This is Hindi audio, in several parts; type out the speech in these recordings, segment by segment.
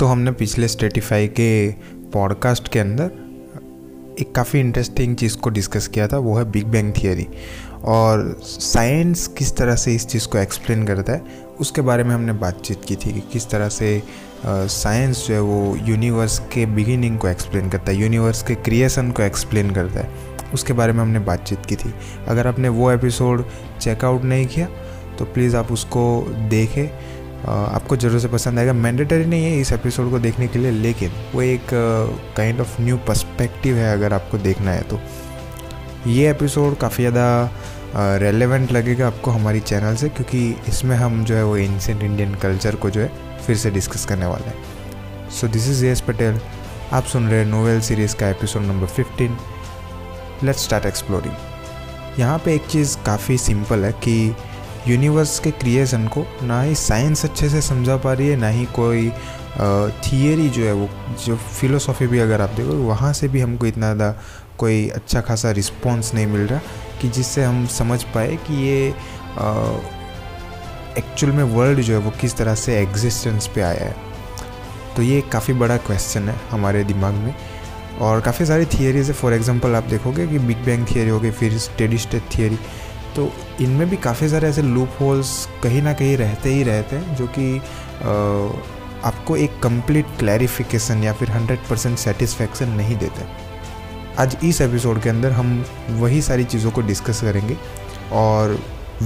तो हमने पिछले स्ट्रेटिफाई के पॉडकास्ट के अंदर एक काफ़ी इंटरेस्टिंग चीज़ को डिस्कस किया था, वो है बिग बैंग थियरी और साइंस किस तरह से इस चीज़ को एक्सप्लेन करता है उसके बारे में हमने बातचीत की थी कि किस तरह से साइंस जो है वो यूनिवर्स के बिगिनिंग को एक्सप्लेन करता है, यूनिवर्स के क्रिएशन को एक्सप्लेन करता है, उसके बारे में हमने बातचीत की थी। अगर आपने वो एपिसोड चेकआउट नहीं किया तो प्लीज़ आप उसको देखें, आपको ज़रूर से पसंद आएगा। मैंडेटरी नहीं है इस एपिसोड को देखने के लिए, लेकिन वो एक काइंड ऑफ न्यू पर्सपेक्टिव है अगर आपको देखना है तो। ये एपिसोड काफ़ी ज़्यादा रेलेवेंट लगेगा आपको हमारी चैनल से, क्योंकि इसमें हम जो है वो एंशिएंट इंडियन कल्चर को जो है फिर से डिस्कस करने वाले हैं। So this is J S Patel, आप सुन रहे हैं नोवेल सीरीज़ का episode number 15। Let's start exploring. यहाँ पे एक चीज़ काफ़ी सिंपल है कि यूनिवर्स के क्रिएशन को ना ही साइंस अच्छे से समझा पा रही है, ना ही कोई थियरी जो है वो, जो फिलोसॉफी भी अगर आप देखो वहाँ से भी हमको इतना ज़्यादा कोई अच्छा खासा रिस्पॉन्स नहीं मिल रहा कि जिससे हम समझ पाए कि ये एक्चुअल में वर्ल्ड जो है वो किस तरह से एग्जिस्टेंस पे आया है। तो ये काफ़ी बड़ा क्वेश्चन है हमारे दिमाग में और काफ़ी सारी थियरीज है। फॉर एग्जांपल आप देखोगे कि बिग बैंग थियरी हो गई, फिर स्टेडी स्टेट थियरी, तो इनमें भी काफ़ी सारे ऐसे लूप होल्स कहीं ना कहीं रहते ही रहते हैं जो कि आपको एक कंप्लीट क्लैरिफिकेशन या फिर 100% सेटिस्फैक्शन नहीं देते। आज इस एपिसोड के अंदर हम वही सारी चीज़ों को डिस्कस करेंगे और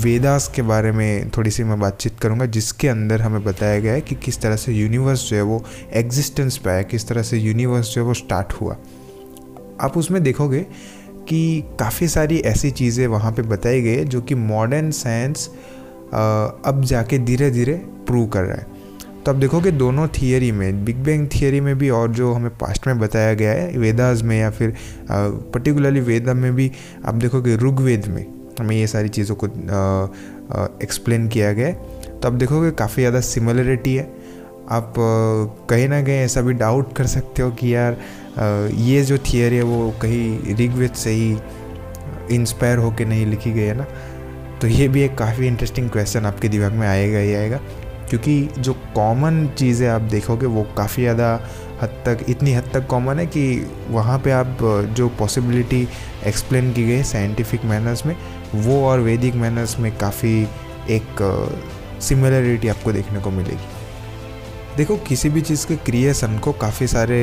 वेदास के बारे में थोड़ी सी मैं बातचीत करूंगा, जिसके अंदर हमें बताया गया है कि किस तरह से यूनिवर्स जो है वो एग्जिस्टेंस पाया, किस तरह से यूनिवर्स जो है वो स्टार्ट हुआ। आप उसमें देखोगे कि काफ़ी सारी ऐसी चीज़ें वहाँ पे बताई गई है जो कि मॉडर्न साइंस अब जाके धीरे धीरे प्रूव कर रहा है। तो आप देखोगे दोनों थियरी में, बिग बैंग थियरी में भी और जो हमें पास्ट में बताया गया है वेदास में, या फिर पर्टिकुलरली वेदा में भी आप देखोगे, ऋग्वेद में हमें ये सारी चीज़ों को एक्सप्लेन किया गया है। तो आप देखोगे काफ़ी ज़्यादा सिमिलरिटी है। आप कहीं ना कहीं ऐसा भी डाउट कर सकते हो कि यार ये जो थियरी है वो कहीं ऋग्वेद से ही इंस्पायर होकर नहीं लिखी गई है ना। तो ये भी एक काफ़ी इंटरेस्टिंग क्वेश्चन आपके दिमाग में आएगा ही आएगा, क्योंकि जो कॉमन चीज़ें आप देखोगे वो काफ़ी ज़्यादा हद तक, इतनी हद तक कॉमन है कि वहाँ पे आप जो पॉसिबिलिटी एक्सप्लेन की गई साइंटिफिक मैनर्स में वो और वैदिक मैनर्स में काफ़ी एक सिमिलरिटी आपको देखने को मिलेगी। देखो किसी भी चीज़ के क्रिएशन को काफ़ी सारे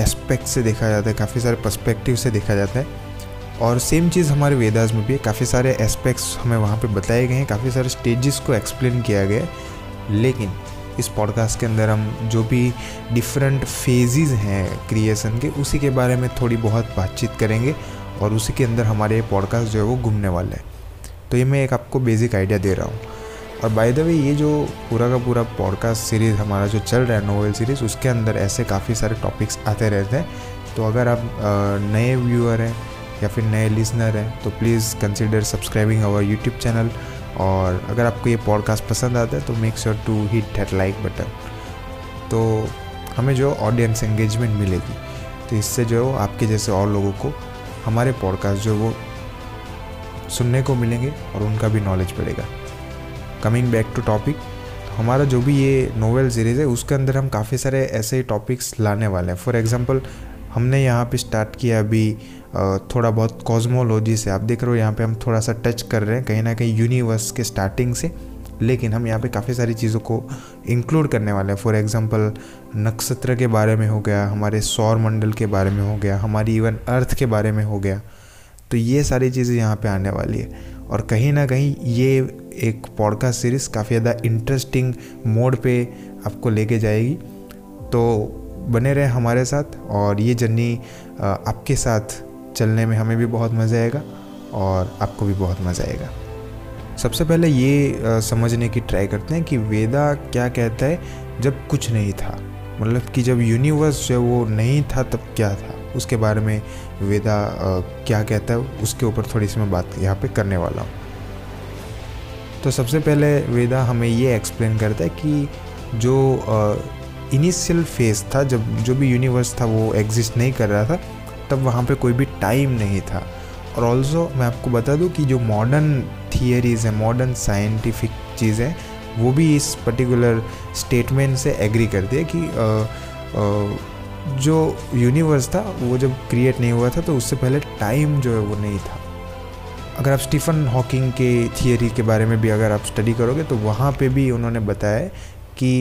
एस्पेक्ट से देखा जाता है, काफ़ी सारे पर्सपेक्टिव से देखा जाता है और सेम चीज़ हमारे वेदास में भी है। काफ़ी सारे एस्पेक्ट्स हमें वहाँ पे बताए गए हैं, काफ़ी सारे स्टेजेस को एक्सप्लेन किया गया है। लेकिन इस पॉडकास्ट के अंदर हम जो भी डिफरेंट फेजेस हैं क्रिएशन के उसी के बारे में थोड़ी बहुत बातचीत करेंगे और उसी के अंदर हमारे पॉडकास्ट जो है वो घूमने वाला है। तो ये मैं एक आपको बेसिक आइडिया दे रहा हूँ। और बाय द वे ये जो पूरा का पूरा पॉडकास्ट सीरीज़ हमारा जो चल रहा है नोवेल सीरीज़, उसके अंदर ऐसे काफ़ी सारे टॉपिक्स आते रहते हैं। तो अगर आप नए व्यूअर हैं या फिर नए लिसनर हैं तो please consider subscribing our YouTube channel. और अगर आपको ये पॉडकास्ट पसंद आता है तो make sure to hit that like button. तो हमें जो ऑडियंस एंगेजमेंट मिलेगी तो इससे जो है आपके जैसे और लोगों को हमारे पॉडकास्ट जो वो सुनने को मिलेंगे और उनका भी नॉलेज बढ़ेगा। कमिंग बैक टू टॉपिक, हमारा जो भी ये नोवेल सीरीज़ है उसके अंदर हम काफ़ी सारे ऐसे टॉपिक्स लाने वाले हैं। फॉर एग्जांपल हमने यहाँ पे स्टार्ट किया अभी थोड़ा बहुत कॉस्मोलॉजी से। आप देख रहे हो यहाँ पे हम थोड़ा सा टच कर रहे हैं कहीं ना कहीं यूनिवर्स के स्टार्टिंग से, लेकिन हम यहाँ पे काफ़ी सारी चीज़ों को इंक्लूड करने वाले हैं। फॉर एग्जांपल नक्षत्र के बारे में हो गया, हमारे सौर मंडल के बारे में हो गया, हमारी इवन अर्थ के बारे में हो गया। तो ये सारी चीज़ें यहाँ पे आने वाली है और कहीं ना कहीं ये एक पॉडकास्ट सीरीज़ काफ़ी ज़्यादा इंटरेस्टिंग मोड पे आपको लेके जाएगी। तो बने रहे हमारे साथ और ये जर्नी आपके साथ चलने में हमें भी बहुत मज़ा आएगा और आपको भी बहुत मज़ा आएगा। सबसे पहले ये समझने की ट्राई करते हैं कि वेदा क्या कहता है जब कुछ नहीं था, मतलब कि जब यूनिवर्स जो वो नहीं था तब क्या था, उसके बारे में वेदा क्या कहता है उसके ऊपर थोड़ी सी मैं बात यहाँ पे करने वाला हूँ। तो सबसे पहले वेदा हमें ये एक्सप्लेन करता है कि जो इनिशियल फेज था, जब जो भी यूनिवर्स था वो एग्जिस्ट नहीं कर रहा था, तब वहाँ पे कोई भी टाइम नहीं था। और ऑल्सो मैं आपको बता दूँ कि जो मॉडर्न थियरीज़ हैं, मॉडर्न साइंटिफिक चीज़ें वो भी इस पर्टिकुलर स्टेटमेंट से एग्री करती है कि जो यूनिवर्स था वो जब क्रिएट नहीं हुआ था तो उससे पहले टाइम जो है वो नहीं था। अगर आप स्टीफन हॉकिंग के थियरी के बारे में भी अगर आप स्टडी करोगे तो वहाँ पे भी उन्होंने बताया कि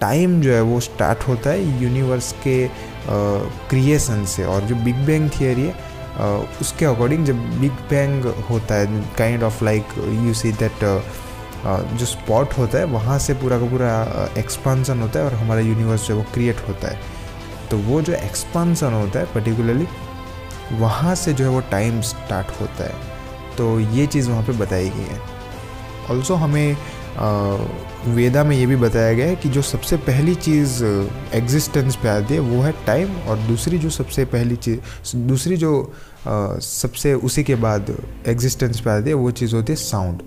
टाइम जो है वो स्टार्ट होता है यूनिवर्स के क्रिएशन से। और जो बिग बैंग थियरी है उसके अकॉर्डिंग जब बिग बैंग होता है, kind of like you see that जो स्पॉट होता है वहाँ से पूरा का पूरा एक्सपांसन होता है और हमारा यूनिवर्स जो है वो क्रिएट होता है। तो वो जो एक्सपांसन होता है पर्टिकुलरली वहाँ से जो है वो टाइम स्टार्ट होता है, तो ये चीज़ वहाँ पे बताई गई है। ऑल्सो हमें वेदा में ये भी बताया गया है कि जो सबसे पहली चीज़ एग्जिस्टेंस पे आती है वो है टाइम, और दूसरी जो सबसे पहली चीज़ सबसे उसी के बाद एग्जिस्टेंस पे आती है वो चीज़ होती है साउंड।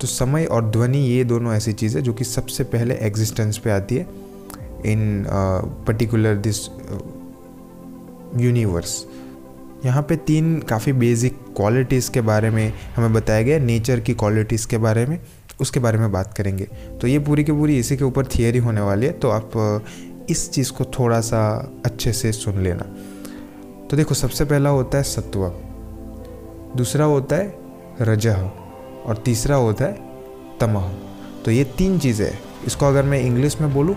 तो समय और ध्वनि ये दोनों ऐसी चीज़ें जो कि सबसे पहले एग्जिस्टेंस पे आती है इन पर्टिकुलर दिस यूनिवर्स। यहाँ पे तीन काफ़ी बेसिक क्वालिटीज़ के बारे में हमें बताया गया, नेचर की क्वालिटीज़ के बारे में, उसके बारे में बात करेंगे। तो ये पूरी की पूरी इसी के ऊपर थियरी होने वाली है, तो आप इस चीज़ को थोड़ा सा अच्छे से सुन लेना। तो देखो, सबसे पहला होता है सत्व, दूसरा होता है रजः और तीसरा होता है तमः। तो ये तीन चीज़ें हैं। इसको अगर मैं इंग्लिश में बोलूँ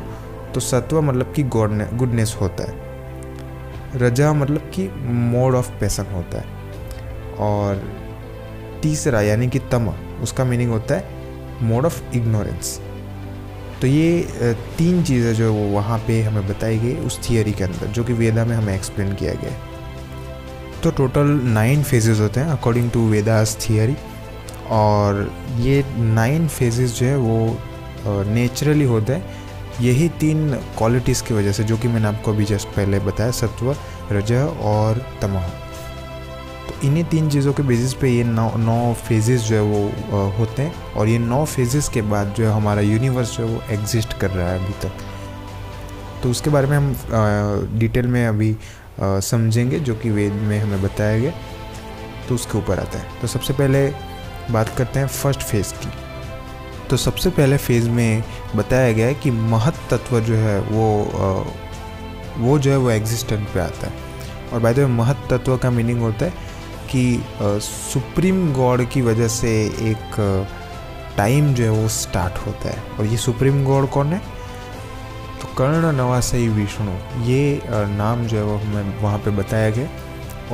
तो सत्व मतलब कि गुडनेस होता है, रजा मतलब कि मोड ऑफ पैशन होता है, और तीसरा यानी कि तमा उसका मीनिंग होता है मोड ऑफ इग्नोरेंस। तो ये तीन चीज़ें जो है वो वहाँ पे हमें बताई गई उस थियरी के अंदर जो कि वेदा में हमें एक्सप्लेन किया गया है। तो टोटल 9 फेजेस होते हैं अकॉर्डिंग टू वेदास थियरी, और ये 9 फेजेस जो है वो नेचुरली होते हैं यही तीन क्वालिटीज़ की वजह से जो कि मैंने आपको अभी जस्ट पहले बताया, सत्व, रजः और तमः। तो इन्हीं तीन चीज़ों के बेसिस पे ये 9 फेजेस जो है वो होते हैं, और ये 9 फेजेस के बाद जो है हमारा यूनिवर्स जो है वो एग्जिस्ट कर रहा है अभी तक। तो उसके बारे में हम डिटेल में अभी समझेंगे जो कि वेद में हमें बताया गया, तो उसके ऊपर आता है। तो सबसे पहले बात करते हैं फर्स्ट फेज की। तो सबसे पहले फेज़ में बताया गया है कि महत तत्व जो है वो जो है वो एग्जिस्टेंट पे आता है। और बाय द वे महत तत्व का मीनिंग होता है कि सुप्रीम गॉड की वजह से एक टाइम जो है वो स्टार्ट होता है। और ये सुप्रीम गॉड कौन है? तो कर्ण नवासई विष्णु, ये नाम जो है वो हमें वहाँ पे बताया गया,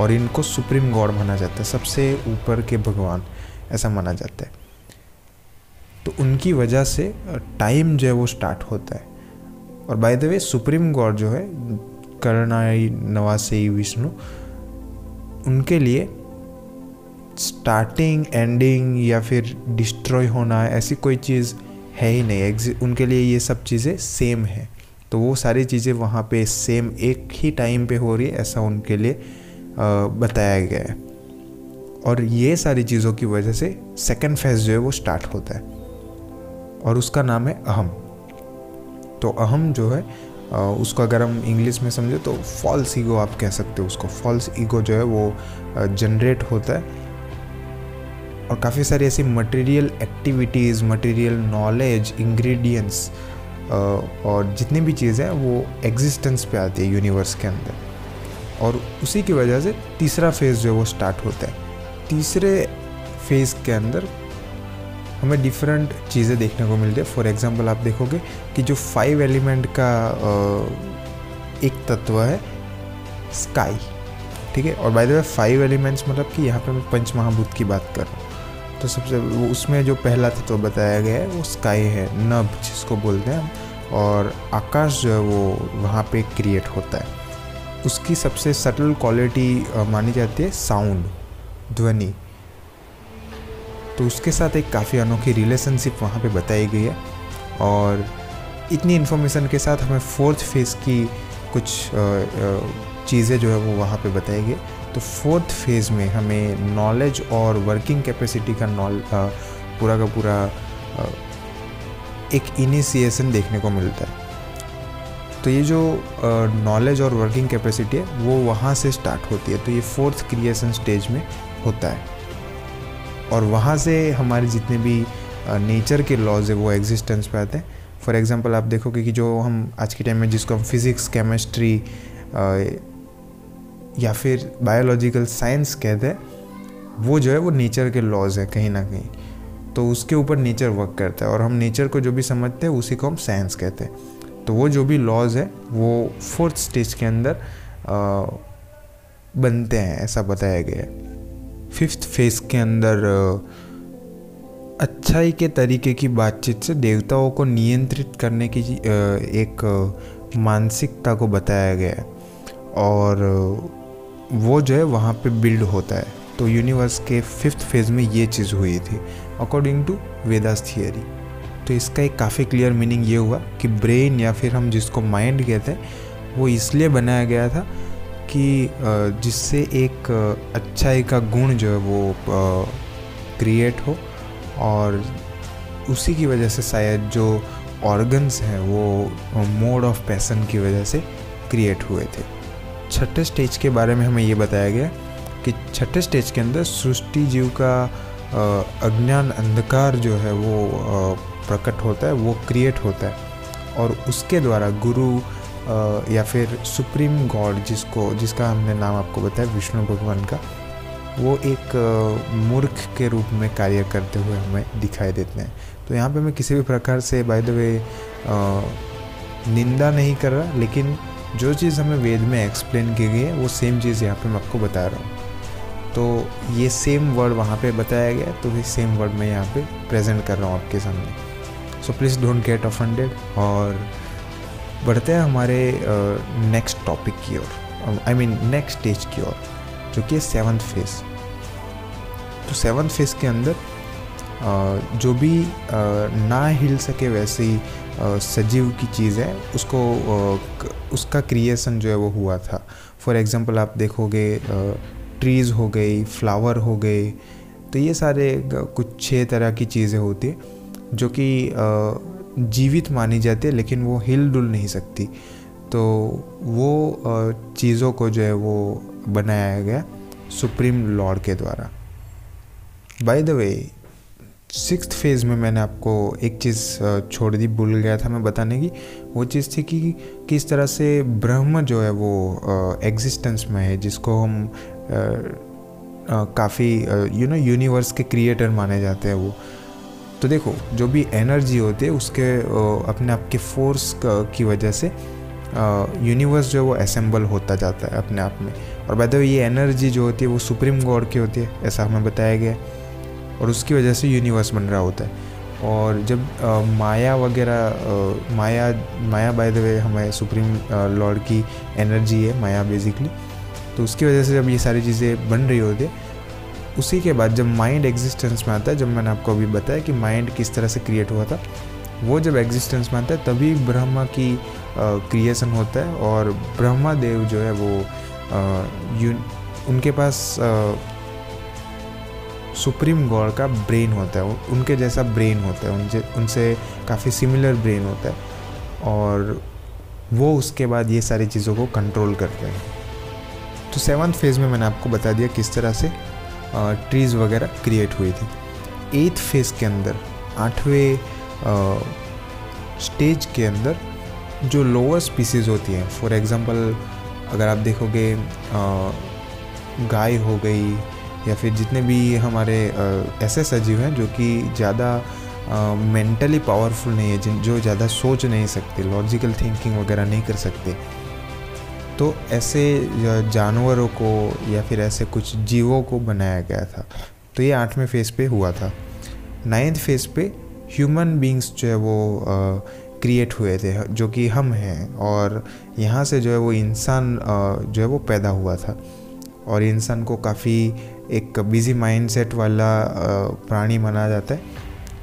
और इनको सुप्रीम गॉड माना जाता है, सबसे ऊपर के भगवान ऐसा माना जाता है। तो उनकी वजह से टाइम जो है वो स्टार्ट होता है। और by the way supreme god जो है करणाई नवासे विष्णु, उनके लिए स्टार्टिंग, एंडिंग या फिर डिस्ट्रॉय होना ऐसी कोई चीज़ है ही नहीं। उनके लिए ये सब चीज़ें सेम है, तो वो सारी चीज़ें वहाँ पे सेम एक ही टाइम पे हो रही है ऐसा उनके लिए बताया गया है। और ये सारी चीज़ों की वजह से सेकंड फेज जो है वो स्टार्ट होता है, और उसका नाम है अहम। तो अहम जो है उसको अगर हम इंग्लिश में समझे तो फॉल्स ईगो आप कह सकते हो उसको। फॉल्स ईगो जो है वो जनरेट होता है, और काफ़ी सारी ऐसी material activities, material knowledge, ingredients और जितनी भी चीज़ें हैं वो एग्जिस्टेंस पे आती है यूनिवर्स के अंदर, और उसी की वजह से तीसरा फेज़ जो है वो स्टार्ट होता है। तीसरे फेज़ के अंदर हमें डिफरेंट चीज़ें देखने को मिलती है। फॉर एग्जांपल आप देखोगे कि जो 5 एलिमेंट का एक तत्व है स्काई, ठीक है। और बाय द वे 5 एलिमेंट्स मतलब कि यहाँ पे मैं पंच महाभूत की बात कर रहा हूँ। तो सबसे उसमें जो पहला तत्व बताया गया है वो स्काई है, नभ जिसको बोलते हैं हम, और आकाश जो है वो वहाँ पे क्रिएट होता है। उसकी सबसे सटल क्वालिटी मानी जाती है साउंड, ध्वनि। तो उसके साथ एक काफ़ी अनोखी रिलेशनशिप वहाँ पे बताई गई है। और इतनी इन्फॉर्मेशन के साथ हमें फोर्थ फेज़ की कुछ चीज़ें जो है वो वहाँ पे बताई गई। तो फोर्थ फेज़ में हमें नॉलेज और वर्किंग कैपेसिटी का पूरा का पूरा एक इनिशिएशन देखने को मिलता है। तो ये जो नॉलेज और वर्किंग कैपेसिटी है वो वहाँ से स्टार्ट होती है। तो ये फोर्थ क्रिएशन स्टेज में होता है, और वहाँ से हमारे जितने भी नेचर के लॉज है वो एग्जिस्टेंस पे आते हैं। फॉर एग्जांपल आप देखोगे कि जो हम आज के टाइम में जिसको हम फिज़िक्स, केमिस्ट्री या फिर बायोलॉजिकल साइंस कहते हैं, वो जो है वो नेचर के लॉज है कहीं ना कहीं, तो उसके ऊपर नेचर वर्क करता है। और हम नेचर को जो भी समझते हैं उसी को हम साइंस कहते हैं। तो वो जो भी लॉज है वो फोर्थ स्टेज के अंदर बनते हैं, ऐसा बताया गया है। फिफ्थ फेज के अंदर अच्छाई के तरीके की बातचीत से देवताओं को नियंत्रित करने की एक मानसिकता को बताया गया है, और वो जो है वहाँ पे बिल्ड होता है। तो यूनिवर्स के फिफ्थ फेज़ में ये चीज़ हुई थी अकॉर्डिंग टू वेदास थियरी। तो इसका एक काफ़ी क्लियर मीनिंग ये हुआ कि ब्रेन या फिर हम जिसको माइंड कहते हैं वो इसलिए बनाया गया था कि जिससे एक अच्छाई का गुण जो है वो क्रिएट हो, और उसी की वजह से शायद जो ऑर्गन्स हैं वो मोड ऑफ पैसन की वजह से क्रिएट हुए थे। छठे स्टेज के बारे में हमें ये बताया गया कि छठे स्टेज के अंदर सृष्टि जीव का अज्ञान अंधकार जो है वो प्रकट होता है, वो क्रिएट होता है, और उसके द्वारा गुरु या फिर सुप्रीम गॉड जिसका हमने नाम आपको बताया विष्णु भगवान का, वो एक मूर्ख के रूप में कार्य करते हुए हमें दिखाई देते हैं। तो यहाँ पे मैं किसी भी प्रकार से बाय द वे निंदा नहीं कर रहा, लेकिन जो चीज़ हमें वेद में एक्सप्लेन की गई है वो सेम चीज़ यहाँ पे मैं आपको बता रहा हूँ। तो ये सेम वर्ड वहाँ पे बताया गया, तो ये सेम वर्ड मैं यहाँ पे प्रेजेंट कर रहा हूँ आपके सामने। So please don't get offended, और बढ़ते हैं हमारे नेक्स्ट टॉपिक की ओर, नेक्स्ट स्टेज की ओर, जो कि सेवन्थ फेज। तो सेवन्थ फेज के अंदर जो भी ना हिल सके वैसी सजीव की चीज़ है उसको उसका क्रिएशन जो है वो हुआ था। फॉर एग्जांपल आप देखोगे ट्रीज़ हो गई, फ्लावर हो गए, तो ये सारे कुछ 6 तरह की चीज़ें होती है जो कि जीवित मानी जाती है, लेकिन वो हिल डुल नहीं सकती। तो वो चीज़ों को जो है वो बनाया गया सुप्रीम लॉर्ड के द्वारा। By the way sixth phase में मैंने आपको एक चीज़ छोड़ दी, भूल गया था मैं बताने की, वो चीज़ थी कि किस तरह से ब्रह्म जो है वो एग्जिस्टेंस में है, जिसको हम काफ़ी यूनिवर्स के क्रिएटर माने जाते हैं वो। तो देखो जो भी एनर्जी होती है उसके अपने आप के फोर्स की वजह से यूनिवर्स जो है वो असेंबल होता जाता है अपने आप में। और बाय द वे ये एनर्जी जो होती है वो सुप्रीम गॉड की होती है, ऐसा हमें बताया गया, और उसकी वजह से यूनिवर्स बन रहा होता है। और जब माया वगैरह माया बाय द वे हमें सुप्रीम लॉर्ड की एनर्जी है, माया बेसिकली, तो उसकी वजह से जब ये सारी चीज़ें बन रही होती है, उसी के बाद जब माइंड एग्जिस्टेंस में आता है, जब मैंने आपको अभी बताया कि माइंड किस तरह से क्रिएट हुआ था, वो जब एग्जिस्टेंस में आता है तभी ब्रह्मा की क्रिएशन होता है। और ब्रह्मा देव जो है वो उनके पास सुप्रीम गॉड का ब्रेन होता है, उनके जैसा ब्रेन होता है, उनसे काफ़ी सिमिलर ब्रेन होता है, और वो उसके बाद ये सारी चीज़ों को कंट्रोल करते हैं। तो सेवन्थ फेज़ में मैंने आपको बता दिया किस तरह से ट्रीज़ वगैरह क्रिएट हुई थी। 8th फेज़ के अंदर, 8वें स्टेज के अंदर जो लोअर स्पीसीज़ होती हैं, फॉर एग्जांपल अगर आप देखोगे गाय हो गई, या फिर जितने भी हमारे ऐसे सजीव हैं जो कि ज़्यादा मेंटली पावरफुल नहीं है, जो ज़्यादा सोच नहीं सकते, लॉजिकल थिंकिंग वगैरह नहीं कर सकते, तो ऐसे जानवरों को या फिर ऐसे कुछ जीवों को बनाया गया था। तो ये 8वें फेज़ पे हुआ था। 9th फेज़ पे ह्यूमन बीइंग्स जो है वो क्रिएट हुए थे, जो कि हम हैं, और यहाँ से जो है वो इंसान जो है वो पैदा हुआ था। और इंसान को काफ़ी एक बिजी माइंडसेट वाला प्राणी माना जाता है,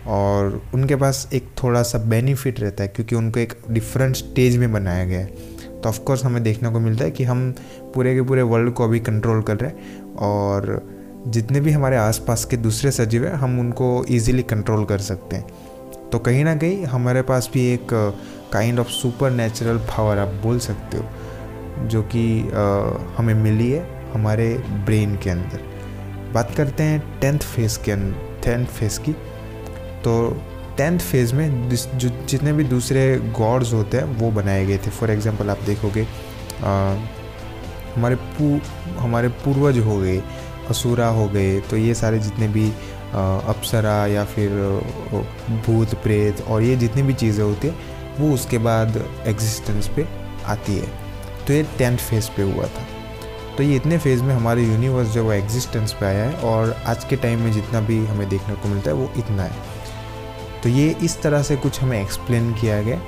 और उनके पास एक थोड़ा सा बेनिफिट रहता है क्योंकि उनको एक डिफरेंट स्टेज में बनाया गया है। तो ऑफ कोर्स हमें देखने को मिलता है कि हम पूरे के पूरे वर्ल्ड को अभी कंट्रोल कर रहे हैं, और जितने भी हमारे आसपास के दूसरे सजीव हैं हम उनको इजीली कंट्रोल कर सकते हैं। तो कहीं ना कहीं हमारे पास भी एक kind of supernatural power आप बोल सकते हो, जो कि हमें मिली है हमारे ब्रेन के अंदर। बात करते हैं 10th फेज़ की। तो 10th फेज़ में जो जितने भी दूसरे गॉड्स होते हैं वो बनाए गए थे। फॉर एग्जांपल आप देखोगे हमारे पूर्वज हो गए, असुरा हो गए, तो ये सारे जितने भी अप्सरा या फिर भूत प्रेत और ये जितनी भी चीज़ें होती है वो उसके बाद एग्जिस्टेंस पे आती है। तो ये 10th फेज़ पे हुआ था। तो ये इतने फेज़ में हमारे यूनिवर्स जो वो एग्जिस्टेंस पे आया है और आज के टाइम में जितना भी हमें देखने को मिलता है वो इतना है। तो ये इस तरह से कुछ हमें एक्सप्लेन किया गया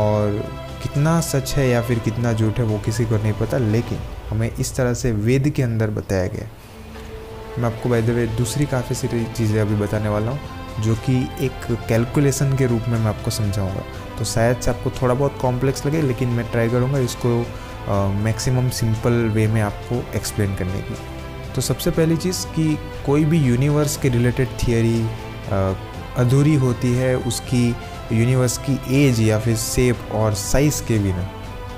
और कितना सच है या फिर कितना झूठ है वो किसी को नहीं पता, लेकिन हमें इस तरह से वेद के अंदर बताया गया। मैं आपको बाय द वे दूसरी काफ़ी सारी चीज़ें अभी बताने वाला हूँ जो कि एक कैलकुलेशन के रूप में मैं आपको समझाऊंगा। तो शायद से आपको थोड़ा बहुत कॉम्प्लेक्स लगे, लेकिन मैं ट्राई करूँगा इसको मैक्सिमम सिंपल वे में आपको एक्सप्लेन करने की। तो सबसे पहली चीज़ कि कोई भी यूनिवर्स के रिलेटेड थियरी अधूरी होती है उसकी यूनिवर्स की एज या फिर शेप और साइज़ के बिना।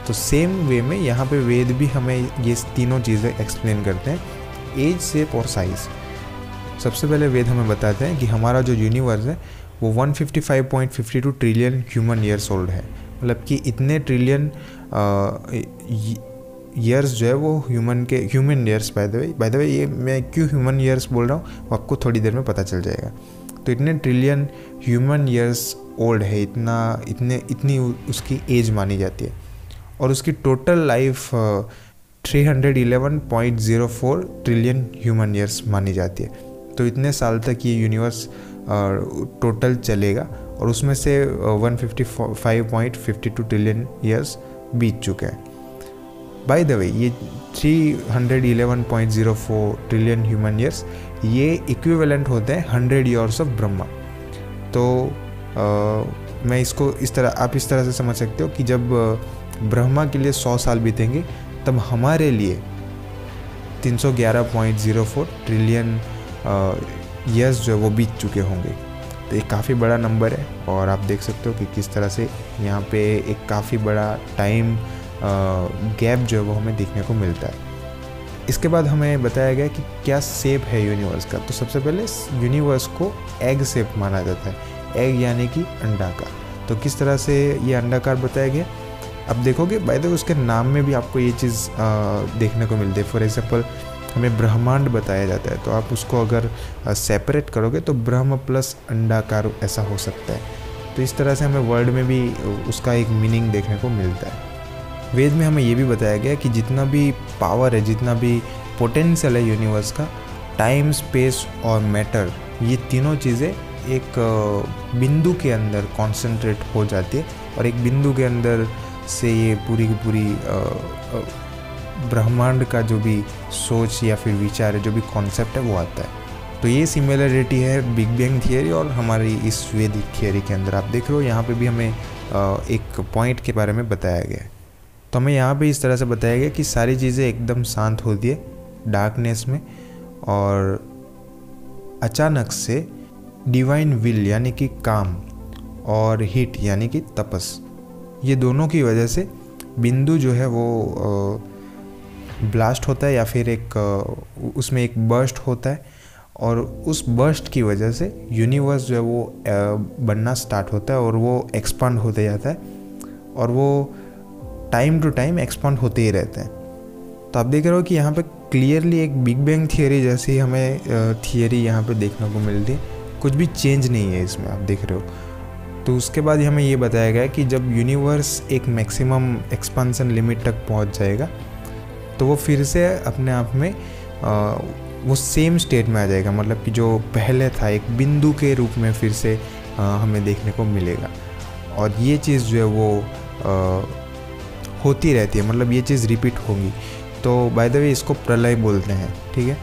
तो सेम वे में यहाँ पे वेद भी हमें ये तीनों चीज़ें एक्सप्लेन करते हैं, एज, शेप और साइज़। सबसे पहले वेद हमें बताते हैं कि हमारा जो यूनिवर्स है वो 155.52 ट्रिलियन ह्यूमन ईयर्स ओल्ड है, मतलब कि इतने ट्रिलियन ईयर्स जो है वो human years, by the way ये मैं क्यों ह्यूमन ईयर्स बोल रहा हूँ आपको थोड़ी देर में पता चल जाएगा। तो इतने ट्रिलियन ह्यूमन ईयर्स ओल्ड है, इतनी उसकी एज मानी जाती है और उसकी total life 311.04 trillion human years मानी जाती है। तो इतने साल तक ये यूनिवर्स टोटल चलेगा और उसमें से 155.52 ट्रिलियन ईयर्स बीत चुके हैं। बाय द वे ये 311.04 ट्रिलियन ह्यूमन ईयर्स ये इक्विवेलेंट होते हैं 100 ईयर्स ऑफ ब्रह्मा। तो मैं इसको इस तरह से समझ सकते हो कि जब ब्रह्मा के लिए 100 साल बीतेंगे तब हमारे लिए 311.04 ट्रिलियन ईयर्स जो है वो बीत चुके होंगे। तो ये काफ़ी बड़ा नंबर है और आप देख सकते हो कि किस तरह से यहाँ पे एक काफ़ी बड़ा टाइम गैप जो है वो हमें देखने को मिलता है। इसके बाद हमें बताया गया कि क्या शेप है यूनिवर्स का। तो सबसे पहले यूनिवर्स को एग शेप माना जाता है, एग यानी कि अंडाकार। तो किस तरह से ये अंडाकार बताया गया अब देखोगे, बाय द वे उसके नाम में भी आपको ये चीज़ देखने को मिलती है। फॉर एग्जाम्पल हमें ब्रह्मांड बताया जाता है, तो आप उसको अगर सेपरेट करोगे तो ब्रह्म प्लस अंडाकार ऐसा हो सकता है। तो इस तरह से हमें वर्ड में भी उसका एक मीनिंग देखने को मिलता है। वेद में हमें ये भी बताया गया कि जितना भी पावर है, जितना भी पोटेंशियल है यूनिवर्स का, टाइम, स्पेस और मैटर ये तीनों चीज़ें एक बिंदु के अंदर कॉन्सेंट्रेट हो जाती है और एक बिंदु के अंदर से ये पूरी की पूरी ब्रह्मांड का जो भी सोच या फिर विचार है, जो भी कॉन्सेप्ट है वो आता है। तो ये सिमिलरिटी है बिग बैंग थियरी और हमारी इस वेद थियरी के अंदर। आप देख रहे हो यहाँ पे भी हमें एक पॉइंट के बारे में बताया गया है। तो हमें यहाँ पे इस तरह से बताया गया कि सारी चीज़ें एकदम शांत होती है डार्कनेस में और अचानक से डिवाइन विल यानी कि काम और हीट यानी कि तपस, ये दोनों की वजह से बिंदु जो है वो ब्लास्ट होता है या फिर उसमें एक बर्स्ट होता है और उस बर्स्ट की वजह से यूनिवर्स जो है वो बनना स्टार्ट होता है और वो एक्सपांड होते जाता है और वो टाइम टू टाइम एक्सपांड होते ही रहते हैं। तो आप देख रहे हो कि यहाँ पे क्लियरली एक बिग बैंग थियरी जैसी हमें थियरी यहाँ पे देखने को मिलती है, कुछ भी चेंज नहीं है इसमें, आप देख रहे हो। तो उसके बाद हमें ये बताया गया कि जब यूनिवर्स एक मैक्सिमम एक्सपांसन लिमिट तक पहुँच जाएगा तो वो फिर से अपने आप में वो सेम स्टेट में आ जाएगा, मतलब कि जो पहले था एक बिंदु के रूप में फिर से हमें देखने को मिलेगा और ये चीज़ जो है वो होती रहती है, मतलब ये चीज़ रिपीट होगी। तो बाय द वे इसको प्रलय बोलते हैं, ठीक है।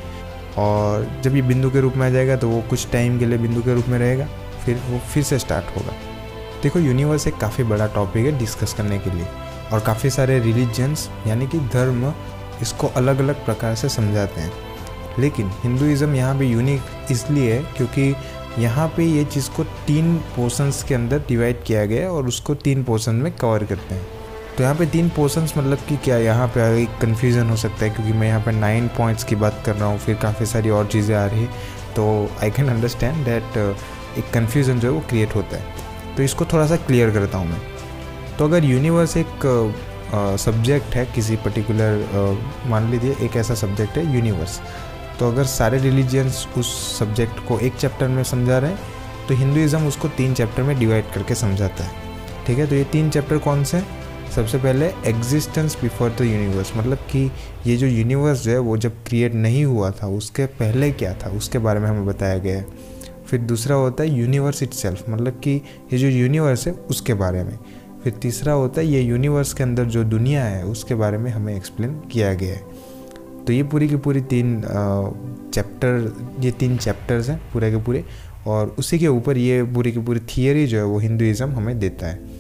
और जब ये बिंदु के रूप में आ जाएगा तो वो कुछ टाइम के लिए बिंदु के रूप में रहेगा, फिर वो फिर से स्टार्ट होगा। देखो यूनिवर्स एक काफ़ी बड़ा टॉपिक है डिस्कस करने के लिए और काफ़ी सारे रिलीजन्स यानी कि धर्म इसको अलग अलग प्रकार से समझाते हैं, लेकिन हिंदुइज़म यहाँ पे यूनिक इसलिए है क्योंकि यहाँ पे ये चीज़ को 3 पोर्शंस के अंदर डिवाइड किया गया है और उसको 3 पोर्शन में कवर करते हैं। तो यहाँ पे 3 पोर्शंस मतलब कि क्या यहाँ पे एक कन्फ्यूज़न हो सकता है क्योंकि मैं यहाँ पे 9 पॉइंट्स की बात कर रहा हूँ, फिर काफ़ी सारी और चीज़ें आ रही, तो आई कैन अंडरस्टैंड दैट एक कन्फ्यूज़न जो है वो क्रिएट होता है। तो इसको थोड़ा सा क्लियर करता हूँ मैं। तो अगर यूनिवर्स एक सब्जेक्ट है किसी पर्टिकुलर, मान लीजिए एक ऐसा सब्जेक्ट है यूनिवर्स, तो अगर सारे रिलीजियंस उस सब्जेक्ट को एक चैप्टर में समझा रहे हैं तो हिंदुइज़म उसको 3 चैप्टर में डिवाइड करके समझाता है। ठीक है, तो ये 3 चैप्टर कौन से हैं? सबसे पहले एग्जिस्टेंस बिफोर द यूनिवर्स, मतलब कि ये जो यूनिवर्स जो है वो जब क्रिएट नहीं हुआ था उसके पहले क्या था उसके बारे में हमें बताया गया है। फिर दूसरा होता है यूनिवर्स इटसेल्फ, मतलब कि ये जो यूनिवर्स है उसके बारे में। फिर तीसरा होता है ये यूनिवर्स के अंदर जो दुनिया है उसके बारे में हमें एक्सप्लेन किया गया है। तो ये पूरी की पूरी 3 चैप्टर्स हैं पूरे के पूरे, और उसी के ऊपर ये पूरी की पूरी थियरी जो है वो हिंदुइज़म हमें देता है।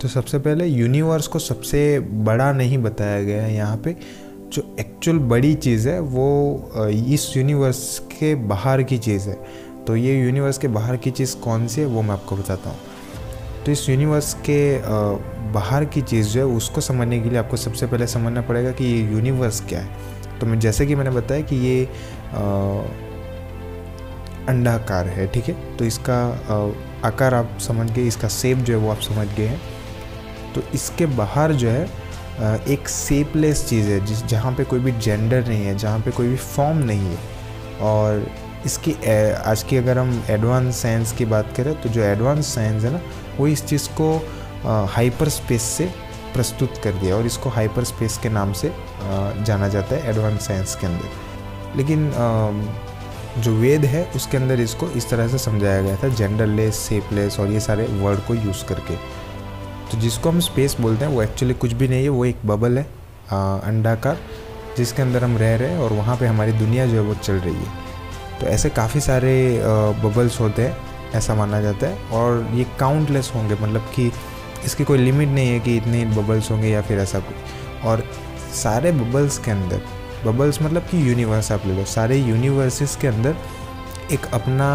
तो सबसे पहले यूनिवर्स को सबसे बड़ा नहीं बताया गया है यहाँ पे, जो एक्चुअल बड़ी चीज़ है वो इस यूनिवर्स के बाहर की चीज़ है। तो ये यूनिवर्स के बाहर की चीज़ कौन सी है वो मैं आपको बताता हूँ। तो इस यूनिवर्स के बाहर की चीज़ जो है उसको समझने के लिए आपको सबसे पहले समझना पड़ेगा कि ये यूनिवर्स क्या है। तो मैं जैसे कि मैंने बताया कि ये अंडाकार है, ठीक है, तो इसका आकार आप समझ गए, इसका शेप जो है वो आप समझ गए हैं। तो इसके बाहर जो है एक सेपलेस चीज़ है जहाँ पे कोई भी जेंडर नहीं है, जहाँ पे कोई भी फॉर्म नहीं है। और इसकी आज की अगर हम एडवांस साइंस की बात करें तो जो एडवांस साइंस है ना वो इस चीज़ को हाइपर स्पेस से प्रस्तुत कर दिया और इसको हाइपर स्पेस के नाम से जाना जाता है एडवांस साइंस के अंदर। लेकिन जो वेद है उसके अंदर इसको इस तरह से समझाया गया था, जेंडरलेस, सेपलेस और ये सारे वर्ड को यूज़ करके। तो जिसको हम स्पेस बोलते हैं वो एक्चुअली कुछ भी नहीं है, वो एक बबल है अंडाकार जिसके अंदर हम रह रहे हैं और वहाँ पे हमारी दुनिया जो है वो चल रही है। तो ऐसे काफ़ी सारे बबल्स होते हैं ऐसा माना जाता है, और ये काउंटलेस होंगे, मतलब कि इसकी कोई लिमिट नहीं है कि इतने बबल्स होंगे या फिर ऐसा कुछ। और सारे बबल्स के अंदर, बबल्स मतलब कि यूनिवर्स आप ले लो, सारे यूनिवर्सेस के अंदर एक अपना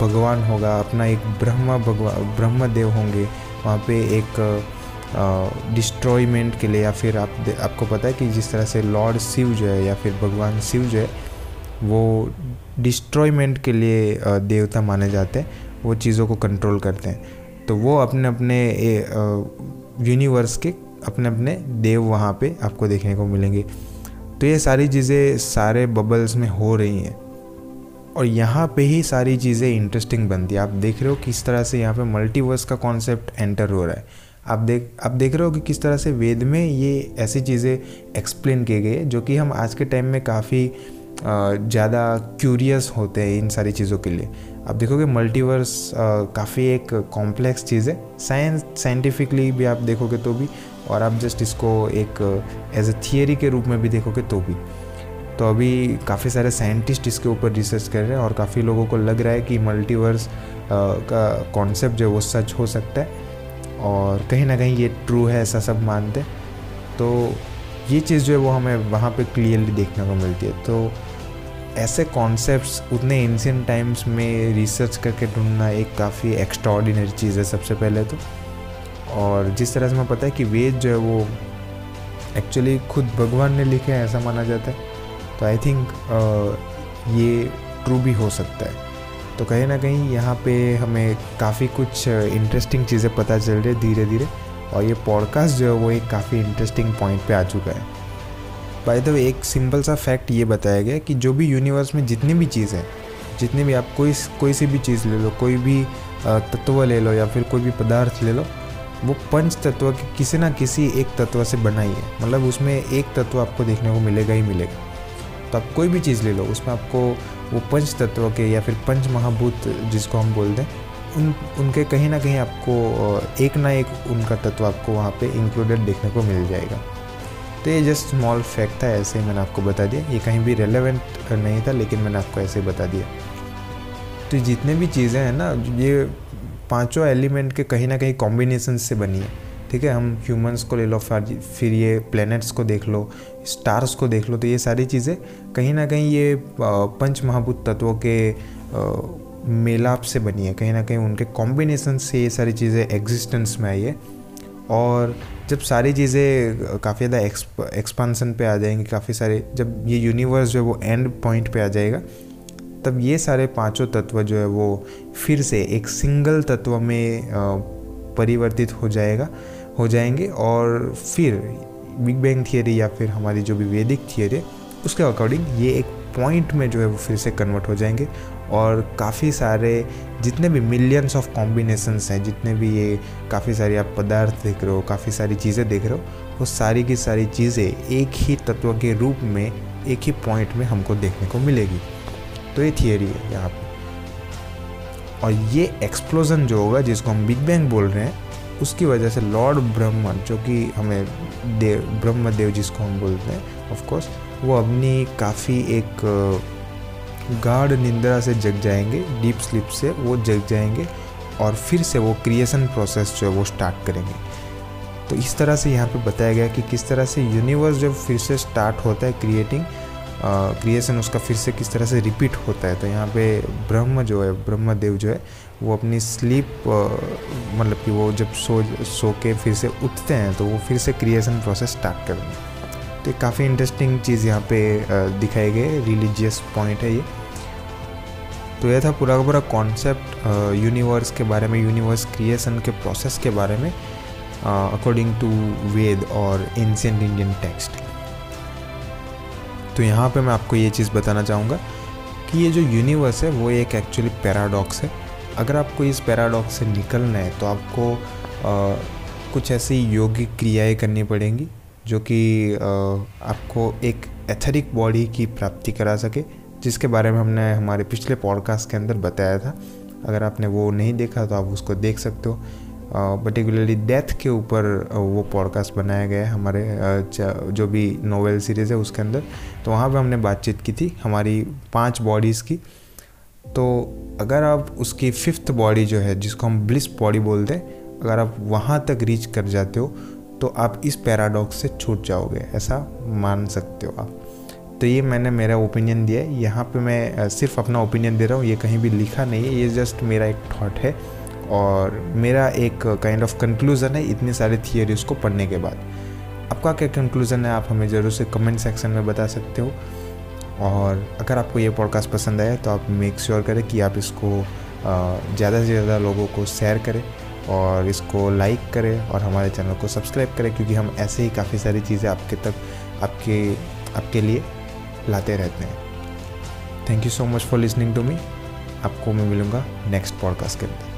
भगवान होगा, अपना एक ब्रह्मदेव होंगे। वहाँ पे एक डिस्ट्रॉयमेंट के लिए, या फिर आपको पता है कि जिस तरह से लॉर्ड शिव जो है या फिर भगवान शिव जो है वो डिस्ट्रॉयमेंट के लिए देवता माने जाते हैं, वो चीज़ों को कंट्रोल करते हैं। तो वो अपने अपने यूनिवर्स के अपने अपने देव वहाँ पे आपको देखने को मिलेंगे। तो ये सारी चीज़ें सारे बबल्स में हो रही हैं और यहाँ पे ही सारी चीज़ें इंटरेस्टिंग बनती है। आप देख रहे हो किस तरह से यहाँ पे मल्टीवर्स का कॉन्सेप्ट एंटर हो रहा है। आप देख रहे हो कि किस तरह से वेद में ये ऐसी चीज़ें एक्सप्लेन की गई है जो कि हम आज के टाइम में काफ़ी ज़्यादा क्यूरियस होते हैं इन सारी चीज़ों के लिए। आप देखोगे मल्टीवर्स काफ़ी एक कॉम्प्लेक्स चीज़ है, साइंटिफिकली भी आप देखोगे तो भी, और आप जस्ट इसको एक एज ए थियरी के रूप में भी देखोगे तो भी। तो अभी काफ़ी सारे साइंटिस्ट इसके ऊपर रिसर्च कर रहे हैं और काफ़ी लोगों को लग रहा है कि मल्टीवर्स का कॉन्सेप्ट जो वो सच हो सकता है और कहीं ना कहीं ये ट्रू है, ऐसा सब मानते हैं। तो ये चीज़ जो है वो हमें वहाँ पे क्लियरली देखने को मिलती है। तो ऐसे कॉन्सेप्ट्स उतने एंशिएंट टाइम्स में रिसर्च करके ढूंढना एक काफ़ी एक्स्ट्राऑर्डिनरी चीज़ है सबसे पहले तो। और जिस तरह से हमें पता है कि वेद जो है वो एक्चुअली खुद भगवान ने लिखे हैं ऐसा माना जाता है, तो आई थिंक ये ट्रू भी हो सकता है। तो कहीं ना कहीं यहाँ पे हमें काफ़ी कुछ इंटरेस्टिंग चीज़ें पता चल रही है धीरे धीरे, और ये पॉडकास्ट जो है वो एक काफ़ी इंटरेस्टिंग पॉइंट पे आ चुका है। बाय द वे, एक सिंपल सा फैक्ट ये बताया गया कि जो भी यूनिवर्स में जितनी भी चीज़ है, जितनी भी आप कोई सी भी चीज़ ले लो, कोई भी तत्व ले लो या फिर कोई भी पदार्थ ले लो, वो 5 तत्व के किसी ना किसी एक तत्व से बनाई है। मतलब उसमें एक तत्व आपको देखने को मिलेगा ही मिलेगा। तो आप कोई भी चीज़ ले लो, उसमें आपको वो 5 तत्व के या फिर 5 महाभूत जिसको हम बोलते हैं उनके कहीं ना कहीं आपको एक ना एक उनका तत्व आपको वहाँ पे इंक्लूडेड देखने को मिल जाएगा। तो ये जस्ट स्मॉल फैक्ट था, ऐसे ही मैंने आपको बता दिया, ये कहीं भी रेलेवेंट नहीं था लेकिन मैंने आपको ऐसे ही बता दिया। तो जितने भी चीज़ें हैं ना, ये 5 एलिमेंट के कहीं ना कहीं कॉम्बिनेशन से बनी है। ठीक है, हम ह्यूमंस को ले लो, फिर ये प्लैनेट्स को देख लो, स्टार्स को देख लो, तो ये सारी चीज़ें कहीं ना कहीं ये 5 महाभूत तत्वों के मेलाप से बनी है, कहीं ना कहीं उनके कॉम्बिनेशन से ये सारी चीज़ें एग्जिस्टेंस में आई है। और जब सारी चीज़ें काफ़ी ज़्यादा एक्सपांसन पे आ जाएंगी, काफ़ी सारे, जब ये यूनिवर्स जो है वो एंड पॉइंट पे आ जाएगा तब ये सारे पांचों तत्व जो है वो फिर से एक सिंगल तत्व में परिवर्तित हो जाएंगे और फिर बिग बैंग थियरी या फिर हमारी जो भी वैदिक थियरी है उसके अकॉर्डिंग ये एक पॉइंट में जो है वो फिर से कन्वर्ट हो जाएंगे और काफ़ी सारे जितने भी मिलियंस ऑफ कॉम्बिनेशंस हैं, जितने भी ये काफ़ी सारे आप पदार्थ देख रहे हो, काफ़ी सारी चीज़ें देख रहे हो, वो सारी की सारी चीज़ें एक ही तत्व के रूप में एक ही पॉइंट में हमको देखने को मिलेगी। तो ये थियरी है यहाँ पर। और ये एक्सप्लोजन जो होगा जिसको हम बिग बैंग बोल रहे हैं उसकी वजह से लॉर्ड ब्रह्मा जो कि हमें ब्रह्मदेव जिसको हम बोलते हैं ऑफकोर्स, वो अपनी काफ़ी एक गाढ़ निंद्रा से जग जाएंगे, डीप स्लीप से वो जग जाएंगे और फिर से वो क्रिएशन प्रोसेस जो है वो स्टार्ट करेंगे। तो इस तरह से यहाँ पे बताया गया कि किस तरह से यूनिवर्स जब फिर से स्टार्ट होता है क्रिएशन उसका फिर से किस तरह से रिपीट होता है। तो यहाँ पे ब्रह्मदेव जो है वो अपनी स्लीप मतलब कि वो जब सो के फिर से उठते हैं तो वो फिर से क्रिएशन प्रोसेस स्टार्ट करेंगे। तो काफ़ी इंटरेस्टिंग चीज़ यहाँ पे दिखाई गई, रिलीजियस पॉइंट है ये। तो यह था पूरा का पूरा कॉन्सेप्ट यूनिवर्स के बारे में, यूनिवर्स क्रिएशन के प्रोसेस के बारे में अकॉर्डिंग टू वेद और एंशिएंट इंडियन टेक्स्ट। तो यहाँ पे मैं आपको ये चीज़ बताना चाहूँगा कि ये जो यूनिवर्स है वो एक एक्चुअली पैराडॉक्स है। अगर आपको इस पैराडॉक्स से निकलना है तो आपको कुछ ऐसी योगिक क्रियाएँ करनी पड़ेंगी जो कि आपको एक एथेरिक बॉडी की प्राप्ति करा सके, जिसके बारे में हमने हमारे पिछले पॉडकास्ट के अंदर बताया था। अगर आपने वो नहीं देखा तो आप उसको देख सकते हो। पर्टिकुलरली डेथ के ऊपर वो पॉडकास्ट बनाया गया है हमारे जो भी नोवेल सीरीज़ है उसके अंदर। तो वहाँ पे हमने बातचीत की थी हमारी 5 बॉडीज़ की। तो अगर आप उसकी 5th बॉडी जो है जिसको हम ब्लिस बॉडी बोलते हैं, अगर आप वहाँ तक रीच कर जाते हो तो आप इस पैराडॉक्स से छूट जाओगे, ऐसा मान सकते हो आप। तो ये मैंने मेरा ओपिनियन दिया है, यहाँ पे मैं सिर्फ अपना ओपिनियन दे रहा हूँ, ये कहीं भी लिखा नहीं है, ये जस्ट मेरा एक थॉट है और मेरा एक काइंड ऑफ कंक्लूज़न है इतनी सारी थियोरीज़ को पढ़ने के बाद। आपका क्या कंक्लूज़न है आप हमें ज़रूर से कमेंट सेक्शन में बता सकते हो। और अगर आपको ये पॉडकास्ट पसंद आया तो आप मेक श्योर करें कि आप इसको ज़्यादा से ज़्यादा लोगों को शेयर करें और इसको लाइक करें और हमारे चैनल को सब्सक्राइब करें, क्योंकि हम ऐसे ही काफ़ी सारी चीज़ें आपके लिए लाते रहते हैं। Thank you so much for listening to मी। आपको मैं मिलूँगा नेक्स्ट पॉडकास्ट के अंदर।